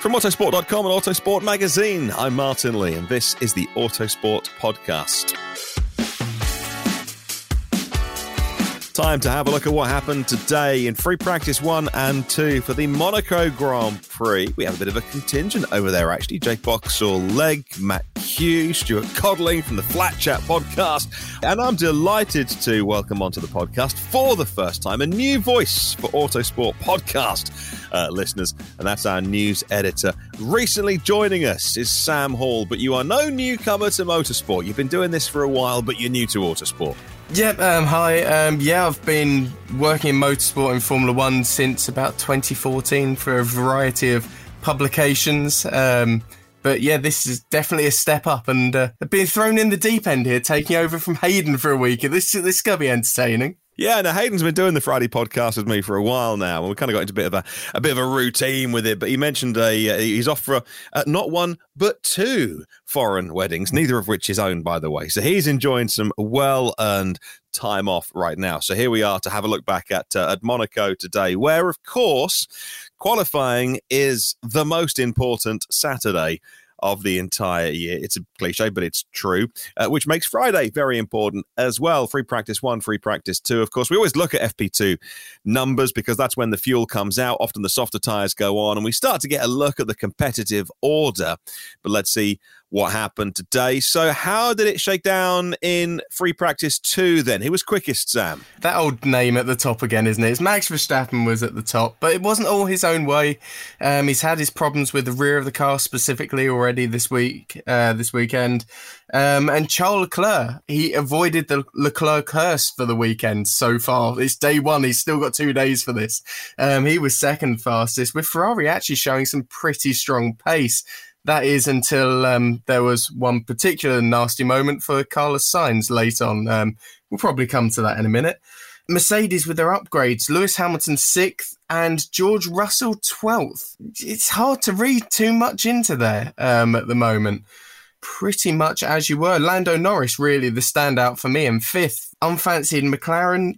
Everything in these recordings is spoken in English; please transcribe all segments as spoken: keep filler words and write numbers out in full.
From autosport dot com and Autosport Magazine, I'm Martyn Lee, and this is the Autosport Podcast. Time to have a look at what happened today in free practice one and two for the Monaco Grand Prix. We have a bit of a contingent over there, actually. Jake Boxall-Legg, Matt Hughes, Stuart Codling from the Flat Chat podcast. And I'm delighted to welcome onto the podcast for the first time a new voice for Autosport Podcast uh, listeners. And that's our news editor. Recently joining us is Sam Hall, but you are no newcomer to motorsport. You've been doing this for a while, but you're new to Autosport. Yep, um, hi. Um, yeah, I've been working in motorsport and Formula One since about twenty fourteen for a variety of publications. Um, but yeah, this is definitely a step up, and uh, being thrown in the deep end here, taking over from Hayden for a week. This, this is going to be entertaining. Yeah, now Hayden's been doing the Friday podcast with me for a while now, and we kind of got into a bit of a, a bit of a routine with it. But he mentioned a uh, he's off for a, uh, not one but two foreign weddings, neither of which is owned, by the way. So he's enjoying some well-earned time off right now. So here we are to have a look back at uh, at Monaco today, where of course qualifying is the most important Saturday of the entire year. It's a cliche, but it's true, uh, which makes Friday very important as well. Free practice one, free practice two. Of course, we always look at F P two numbers because that's when the fuel comes out. Often the softer tyres go on and we start to get a look at the competitive order. But let's see what happened today. So how did it shake down in free practice two then? Who was quickest, Sam? That old name at the top again, isn't it? It's Max Verstappen was at the top, but it wasn't all his own way. Um, he's had his problems with the rear of the car specifically already this week, uh, this weekend. Um, and Charles Leclerc, he avoided the Leclerc curse for the weekend so far. It's day one. He's still got two days for this. Um, he was second fastest, with Ferrari actually showing some pretty strong pace. That is until um, there was one particular nasty moment for Carlos Sainz late on. Um, we'll probably come to that in a minute. Mercedes with their upgrades, Lewis Hamilton sixth and George Russell twelfth. It's hard to read too much into there um, at the moment. Pretty much as you were. Lando Norris really the standout for me in fifth. Unfancied McLaren,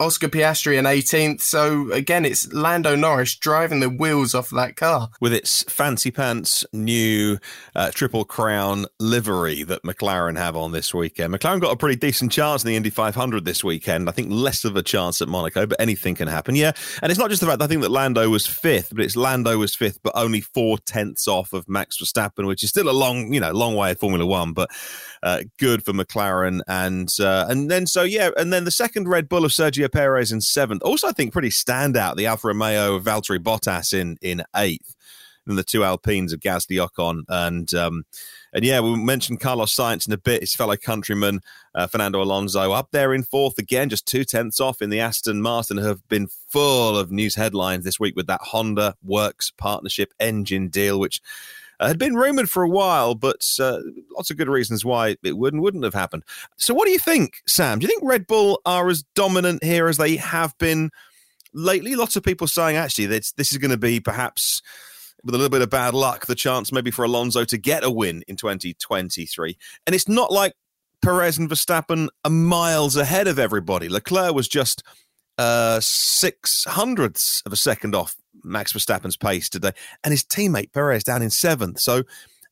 Oscar Piastri in eighteenth. So, again, it's Lando Norris driving the wheels off that car. With its fancy pants new uh, Triple Crown livery that McLaren have on this weekend. McLaren got a pretty decent chance in the Indy five hundred this weekend. I think less of a chance at Monaco, but anything can happen. Yeah, and it's not just the fact that I think that Lando was fifth, but it's Lando was fifth, but only four tenths off of Max Verstappen, which is still a long, you know, long way of Formula One, but uh, good for McLaren. And, uh, and then, so, yeah, and then the second Red Bull of Sergio Perez in seventh. Also, I think pretty standout, the Alfa Romeo of Valtteri Bottas in in eighth, and the two Alpines of Gasly Ocon. And, um, and yeah, we mentioned Carlos Sainz in a bit, his fellow countryman, uh, Fernando Alonso, up there in fourth again, just two tenths off in the Aston Martin, have been full of news headlines this week with that Honda Works Partnership engine deal, which Uh, had been rumoured for a while, but uh, lots of good reasons why it wouldn't wouldn't have happened. So what do you think, Sam? Do you think Red Bull are as dominant here as they have been lately? Lots of people saying, actually, that this is going to be perhaps with a little bit of bad luck, the chance maybe for Alonso to get a win in twenty twenty-three. And it's not like Perez and Verstappen are miles ahead of everybody. Leclerc was just uh, six hundredths of a second off Max Verstappen's pace today, and his teammate Perez down in seventh. So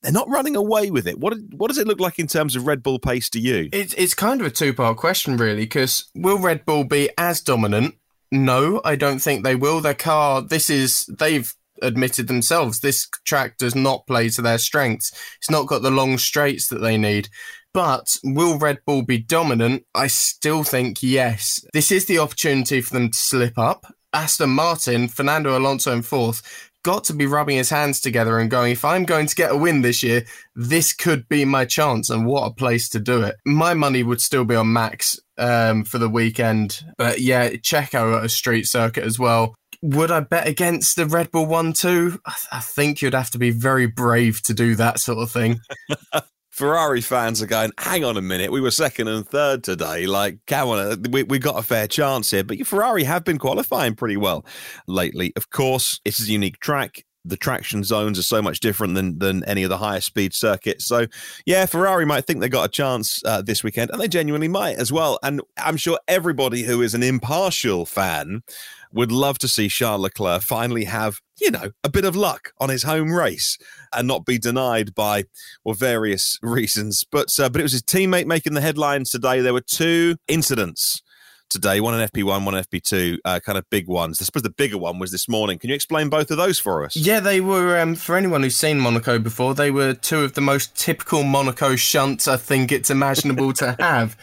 they're not running away with it. What what does it look like in terms of Red Bull pace to you? It's, it's kind of a two-part question, really, because will Red Bull be as dominant? No, I don't think they will. Their car, this is, they've admitted themselves, this track does not play to their strengths. It's not got the long straights that they need. But will Red Bull be dominant? I still think yes. This is the opportunity for them to slip up. Aston Martin, Fernando Alonso in fourth, got to be rubbing his hands together and going, if I'm going to get a win this year, this could be my chance, and what a place to do it. My money would still be on Max um, for the weekend. But yeah, Checo at a street circuit as well. Would I bet against the Red Bull one two? I, th- I think you'd have to be very brave to do that sort of thing. Ferrari fans are going, hang on a minute, we were second and third today. Like, come on, we, we got a fair chance here. But Ferrari have been qualifying pretty well lately. Of course, it's a unique track. The traction zones are so much different than than any of the higher speed circuits. So, yeah, Ferrari might think they got a chance uh, this weekend, and they genuinely might as well. And I'm sure everybody who is an impartial fan would love to see Charles Leclerc finally have, you know, a bit of luck on his home race and not be denied by, well, various reasons. But uh, but it was his teammate making the headlines today. There were two incidents today, one in F P one, one in F P two, uh, kind of big ones. I suppose the bigger one was this morning. Can you explain both of those for us? Yeah, they were, um, for anyone who's seen Monaco before, they were two of the most typical Monaco shunts I think it's imaginable to have.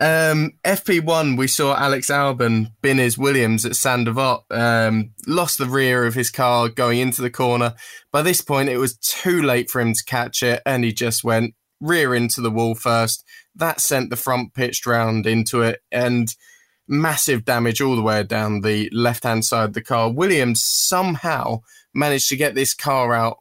Um, F P one, we saw Alex Albon bin his Williams at Sandoval, um, lost the rear of his car going into the corner. By this point, it was too late for him to catch it, and he just went rear into the wall first. That sent the front pitched round into it, and massive damage all the way down the left-hand side of the car. Williams somehow managed to get this car out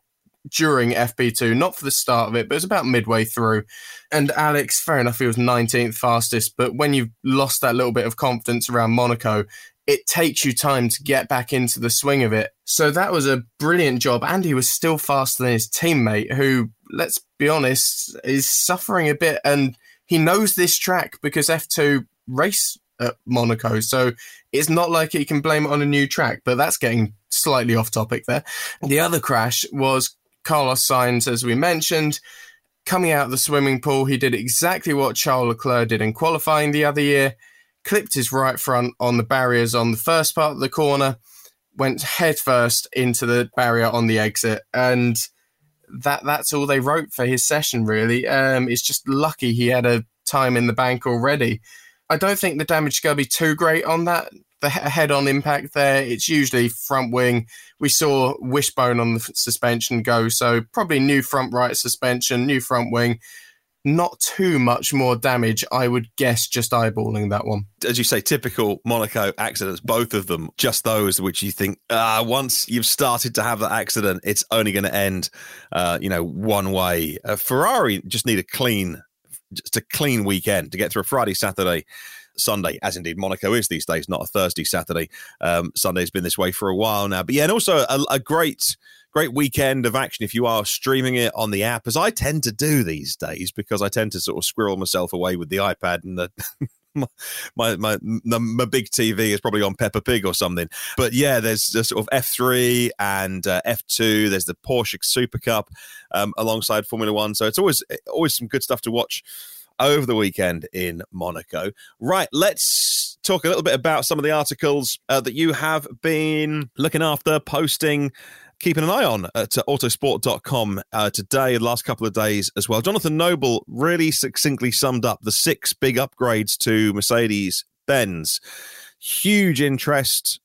during F P two, not for the start of it, but it was about midway through. And Alex, fair enough, he was nineteenth fastest, but when you've lost that little bit of confidence around Monaco, it takes you time to get back into the swing of it. So that was a brilliant job, and he was still faster than his teammate, who, let's be honest, is suffering a bit, and he knows this track because F two race at Monaco, so it's not like he can blame it on a new track, but that's getting slightly off topic there. The other crash was Carlos Sainz, as we mentioned, coming out of the swimming pool. He did exactly what Charles Leclerc did in qualifying the other year, clipped his right front on the barriers on the first part of the corner, went headfirst into the barrier on the exit, and that that's all they wrote for his session, really. Um, it's just lucky he had a time in the bank already. I don't think the damage is going to be too great on that. The head-on impact there, it's usually front wing. We saw wishbone on the suspension go, so probably new front right suspension, new front wing. Not too much more damage, I would guess, just eyeballing that one. As you say, typical Monaco accidents, both of them, just those which you think, ah, once you've started to have that accident, it's only going to end, uh, you know, one way. Uh, Ferrari just need a clean Just a clean weekend to get through a Friday, Saturday, Sunday, as indeed Monaco is these days, not a Thursday, Saturday. Um, Sunday's been this way for a while now. But yeah, and also a, a great, great weekend of action if you are streaming it on the app, as I tend to do these days, because I tend to sort of squirrel myself away with the iPad and the... My, my my my big T V is probably on Peppa Pig or something. But yeah, there's the sort of F three and uh, F two. There's the Porsche Super Cup um, alongside Formula One. So it's always always some good stuff to watch over the weekend in Monaco. Right, let's talk a little bit about some of the articles uh, that you have been looking after, posting, keeping an eye on at autosport dot com uh, today, the last couple of days as well. Jonathan Noble really succinctly summed up the six big upgrades to Mercedes-Benz. Huge interest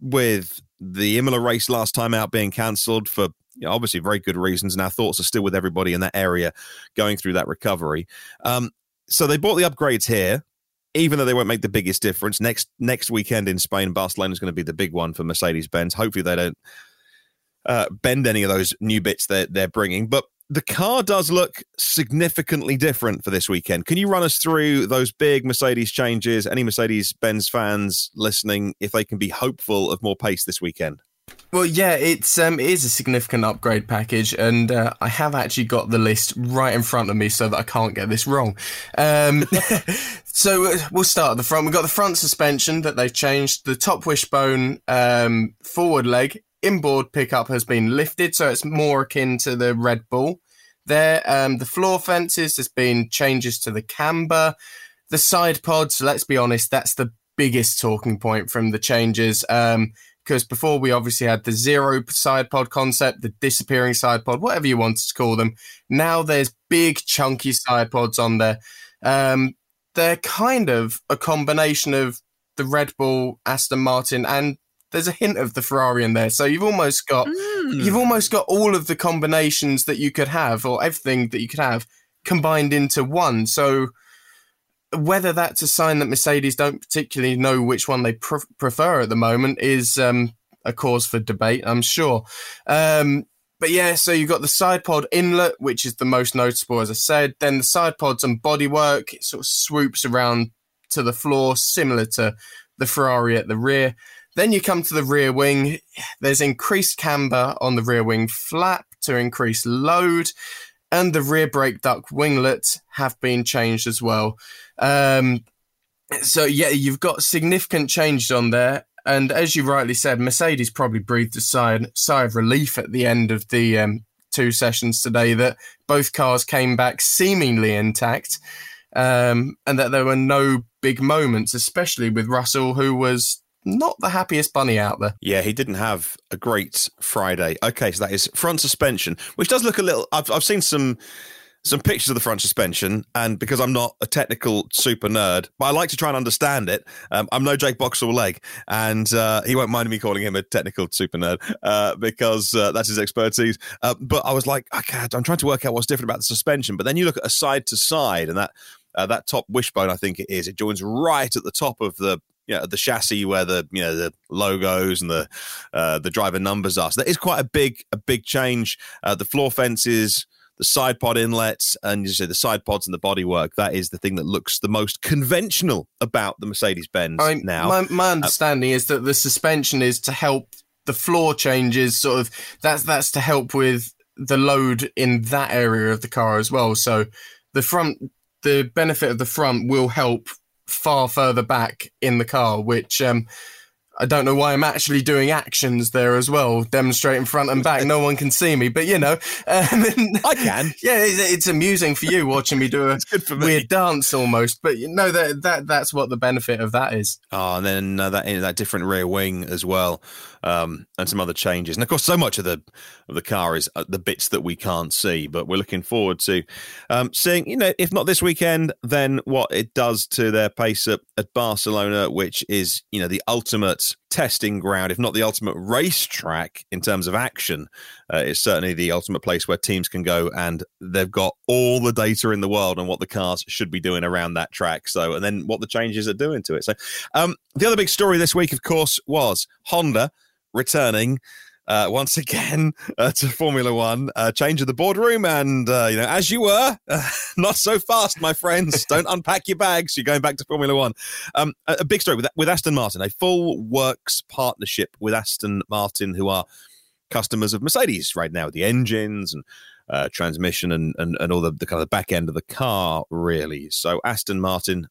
with the Imola race last time out being cancelled for, you know, obviously very good reasons, and our thoughts are still with everybody in that area going through that recovery. Um, so they bought the upgrades here, even though they won't make the biggest difference. Next next weekend in Spain, Barcelona is going to be the big one for Mercedes-Benz. Hopefully they don't Uh, bend any of those new bits that they're bringing, but the car does look significantly different for this weekend. Can you run us through those big Mercedes changes? Any Mercedes-Benz fans listening, if they can be hopeful of more pace this weekend? Well, yeah, it's um, it is a significant upgrade package, and uh, I have actually got the list right in front of me so that I can't get this wrong. Um, so we'll start at the front. We've got the front suspension that they've changed. The top wishbone um, forward leg inboard pickup has been lifted, so it's more akin to the Red Bull. There, um, the floor fences, there's been changes to the camber. The side pods, let's be honest, that's the biggest talking point from the changes. Um Because before we obviously had the zero side pod concept, the disappearing side pod, whatever you wanted to call them. Now there's big chunky side pods on there. Um, they're kind of a combination of the Red Bull, Aston Martin, and there's a hint of the Ferrari in there. So you've almost got mm. you've almost got all of the combinations that you could have, or everything that you could have, combined into one. So whether that's a sign that Mercedes don't particularly know which one they pr- prefer at the moment is um, a cause for debate, I'm sure. Um, but yeah, so you've got the side pod inlet, which is the most noticeable, as I said. Then the side pods and bodywork, it sort of swoops around to the floor, similar to the Ferrari at the rear. Then you come to the rear wing. There's increased camber on the rear wing flap to increase load. And the rear brake duct winglets have been changed as well. Um, so, yeah, you've got significant changes on there. And as you rightly said, Mercedes probably breathed a sigh, sigh of relief at the end of the um, two sessions today that both cars came back seemingly intact um, and that there were no big moments, especially with Russell, who was not the happiest bunny out there. Yeah, he didn't have a great Friday. Okay, so that is front suspension, which does look a little... I've I've seen some some pictures of the front suspension, and because I'm not a technical super nerd, but I like to try and understand it. Um, I'm no Jake Boxall-Legg, and uh, he won't mind me calling him a technical super nerd uh, because uh, that's his expertise. Uh, but I was like, okay, I'm trying to work out what's different about the suspension. But then you look at a side-to-side, and that uh, that top wishbone, I think it is, it joins right at the top of the... You know, the chassis where the you know the logos and the uh, the driver numbers are. So that is quite a big a big change. Uh, the floor fences, the side pod inlets, and you say the side pods and the bodywork. That is the thing that looks the most conventional about the Mercedes-Benz I mean, now. My, my understanding uh, is that the suspension is to help the floor changes. Sort of that's that's to help with the load in that area of the car as well. So the front, the benefit of the front will help far further back in the car, which um I don't know why I'm actually doing actions there as well, demonstrating front and back. No one can see me, but you know, um, I can. Yeah, it's, it's amusing for you watching me do a me. weird dance almost, but you know that that that's what the benefit of that is. Oh, and then uh, that that different rear wing as well, um, and some other changes, and of course, so much of the of the car is the bits that we can't see, but we're looking forward to um, seeing. You know, if not this weekend, then what it does to their pace at, at Barcelona, which is you know the ultimate testing ground, if not the ultimate racetrack in terms of action. Uh, it's certainly the ultimate place where teams can go, and they've got all the data in the world on what the cars should be doing around that track. So, and then what the changes are doing to it. So, um, the other big story this week, of course, was Honda returning uh, once again uh, to Formula One. Uh, change of the boardroom, and uh, you know, as you were, uh, not so fast, my friends. Don't unpack your bags. You're going back to Formula One. Um, a, a big story with with Aston Martin, a full works partnership with Aston Martin, who are customers of Mercedes right now, with the engines and uh, transmission and, and and all the, the kind of the back end of the car, really. So Aston Martin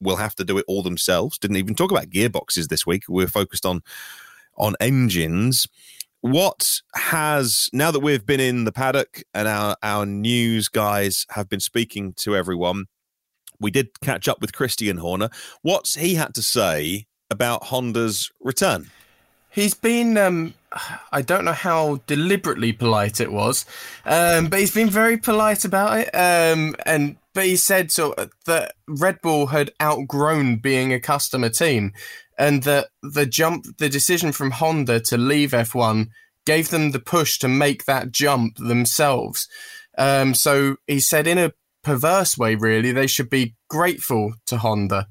will have to do it all themselves. Didn't even talk about gearboxes this week. We're focused on on engines. What has, now that we've been in the paddock and our, our news guys have been speaking to everyone, we did catch up with Christian Horner. What's he had to say about Honda's return? He's been, um, I don't know how deliberately polite it was, um, but he's been very polite about it. Um, and but he said so that Red Bull had outgrown being a customer team, and that the jump, the decision from Honda to leave F one gave them the push to make that jump themselves. Um, so he said, in a perverse way, really, they should be grateful to Honda.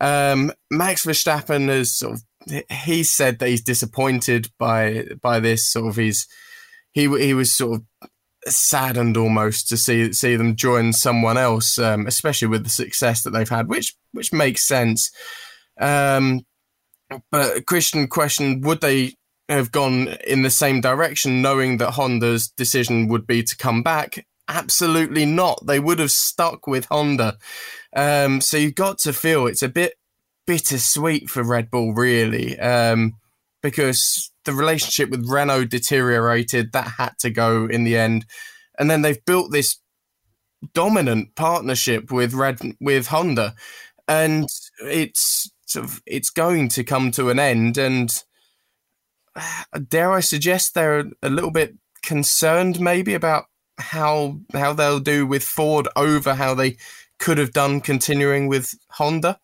Um, Max Verstappen has sort of, he said that he's disappointed by by this sort of he's he he was sort of saddened almost to see see them join someone else, um, especially with the success that they've had, which which makes sense. Um, but Christian questioned, would they have gone in the same direction, knowing that Honda's decision would be to come back? Absolutely not. They would have stuck with Honda. Um, so you've got to feel it's a bit bittersweet for Red Bull, really, um, because the relationship with Renault deteriorated. That had to go in the end. And then they've built this dominant partnership with Red with Honda, and it's sort of, it's going to come to an end. And dare I suggest they're a little bit concerned maybe about how how they'll do with Ford over how they could have done continuing with Honda.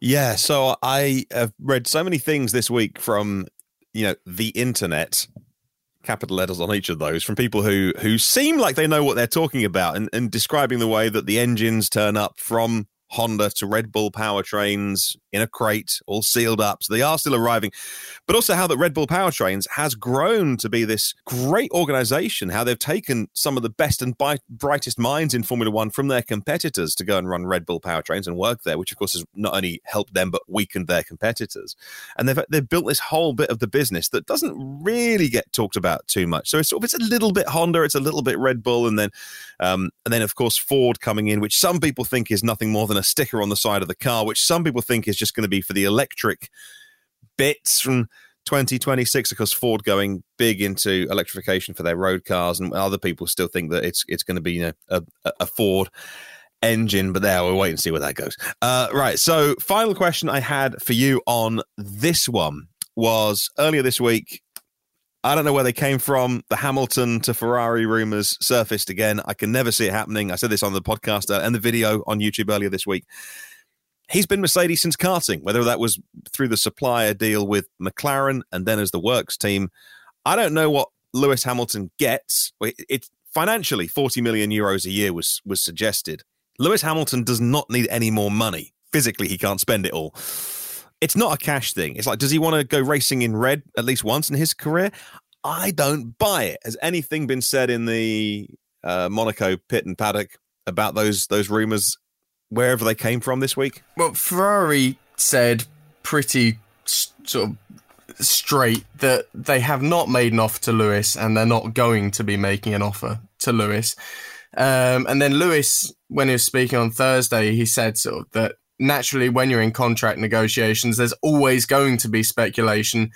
Yeah, so I have read so many things this week from, you know, the internet, capital letters on each of those, from people who who seem like they know what they're talking about, and, and describing the way that the engines turn up from Honda to Red Bull powertrains in a crate, all sealed up. So they are still arriving, but also how that Red Bull powertrains has grown to be this great organization, how they've taken some of the best and bi- brightest minds in Formula One from their competitors to go and run Red Bull powertrains and work there, which of course has not only helped them, but weakened their competitors. And they've, they've built this whole bit of the business that doesn't really get talked about too much. So it's sort of, it's a little bit Honda, it's a little bit Red Bull. And then, um, and then of course, Ford coming in, which some people think is nothing more than a sticker on the side of the car, which some people think is just going to be for the electric bits from twenty twenty-six, because Ford going big into electrification for their road cars, and other people still think that it's it's going to be, you know, a, a Ford engine, but there, we'll wait and see where that goes. Uh, right, so final question I had for you on this one was earlier this week, I don't know where they came from. The Hamilton to Ferrari rumors surfaced again. I can never see it happening. I said this on the podcast and the video on YouTube earlier this week. He's been Mercedes since karting, whether that was through the supplier deal with McLaren and then as the works team. I don't know what Lewis Hamilton gets. It, it financially, forty million euros a year was was suggested. Lewis Hamilton does not need any more money. Physically, he can't spend it all. It's not a cash thing. It's like, does he want to go racing in red at least once in his career? I don't buy it. Has anything been said in the uh, Monaco pit and paddock about those those rumours, wherever they came from this week? Well, Ferrari said pretty st- sort of straight that they have not made an offer to Lewis and they're not going to be making an offer to Lewis. Um, and then Lewis, when he was speaking on Thursday, he said sort of that, naturally, when you're in contract negotiations, there's always going to be speculation.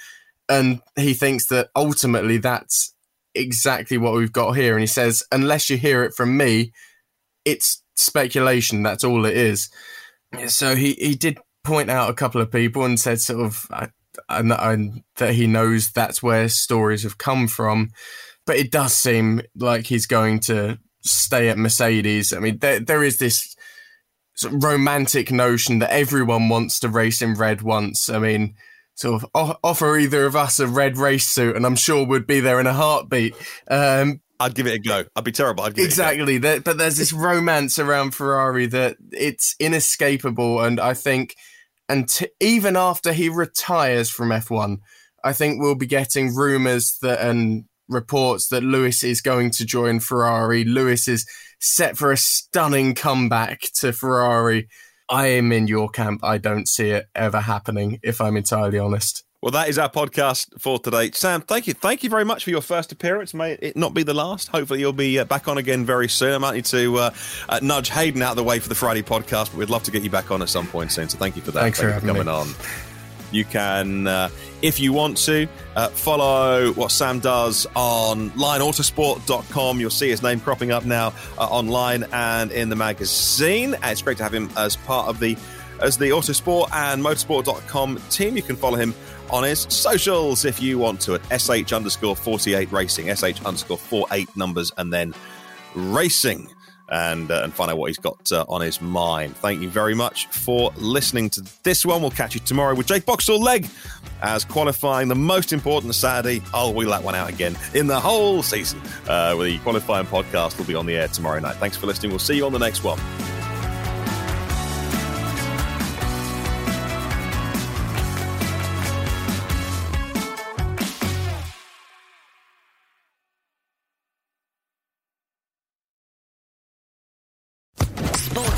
And he thinks that ultimately that's exactly what we've got here. And he says, unless you hear it from me, it's speculation. That's all it is. So he, he did point out a couple of people and said sort of I, I, I, that he knows that's where stories have come from. But it does seem like he's going to stay at Mercedes. I mean, there there is this sort of romantic notion that everyone wants to race in red once. I mean, sort of offer either of us a red race suit and I'm sure we'd be there in a heartbeat. Um, I'd give it a go. I'd be terrible. I'd give exactly. It a go. But there's this romance around Ferrari that it's inescapable. And I think and t- even after he retires from F one, I think we'll be getting rumours that and reports that Lewis is going to join Ferrari. Lewis is set for a stunning comeback to Ferrari. I am in your camp. I don't see it ever happening, if I'm entirely honest. Well, that is our podcast for today. Sam, thank you. Thank you very much for your first appearance. May it not be the last. Hopefully you'll be uh, back on again very soon. I might need to uh, uh, nudge Hayden out of the way for the Friday podcast, but we'd love to get you back on at some point soon. So thank you for that. Thanks thank for, for coming me. on. You can, uh, if you want to, uh, follow what Sam does on line autosport dot com. You'll see his name cropping up now uh, online and in the magazine. And it's great to have him as part of the as the Autosport and motorsport dot com team. You can follow him on his socials if you want to at sh underscore 48 racing, sh underscore 48 numbers and then racing. And, uh, and find out what he's got uh, on his mind. Thank you very much for listening to this one. We'll catch you tomorrow with Jake Boxall-Legg as qualifying, the most important Saturday. I'll wheel that one out again in the whole season. Uh, with the qualifying podcast will be on the air tomorrow night. Thanks for listening. We'll see you on the next one.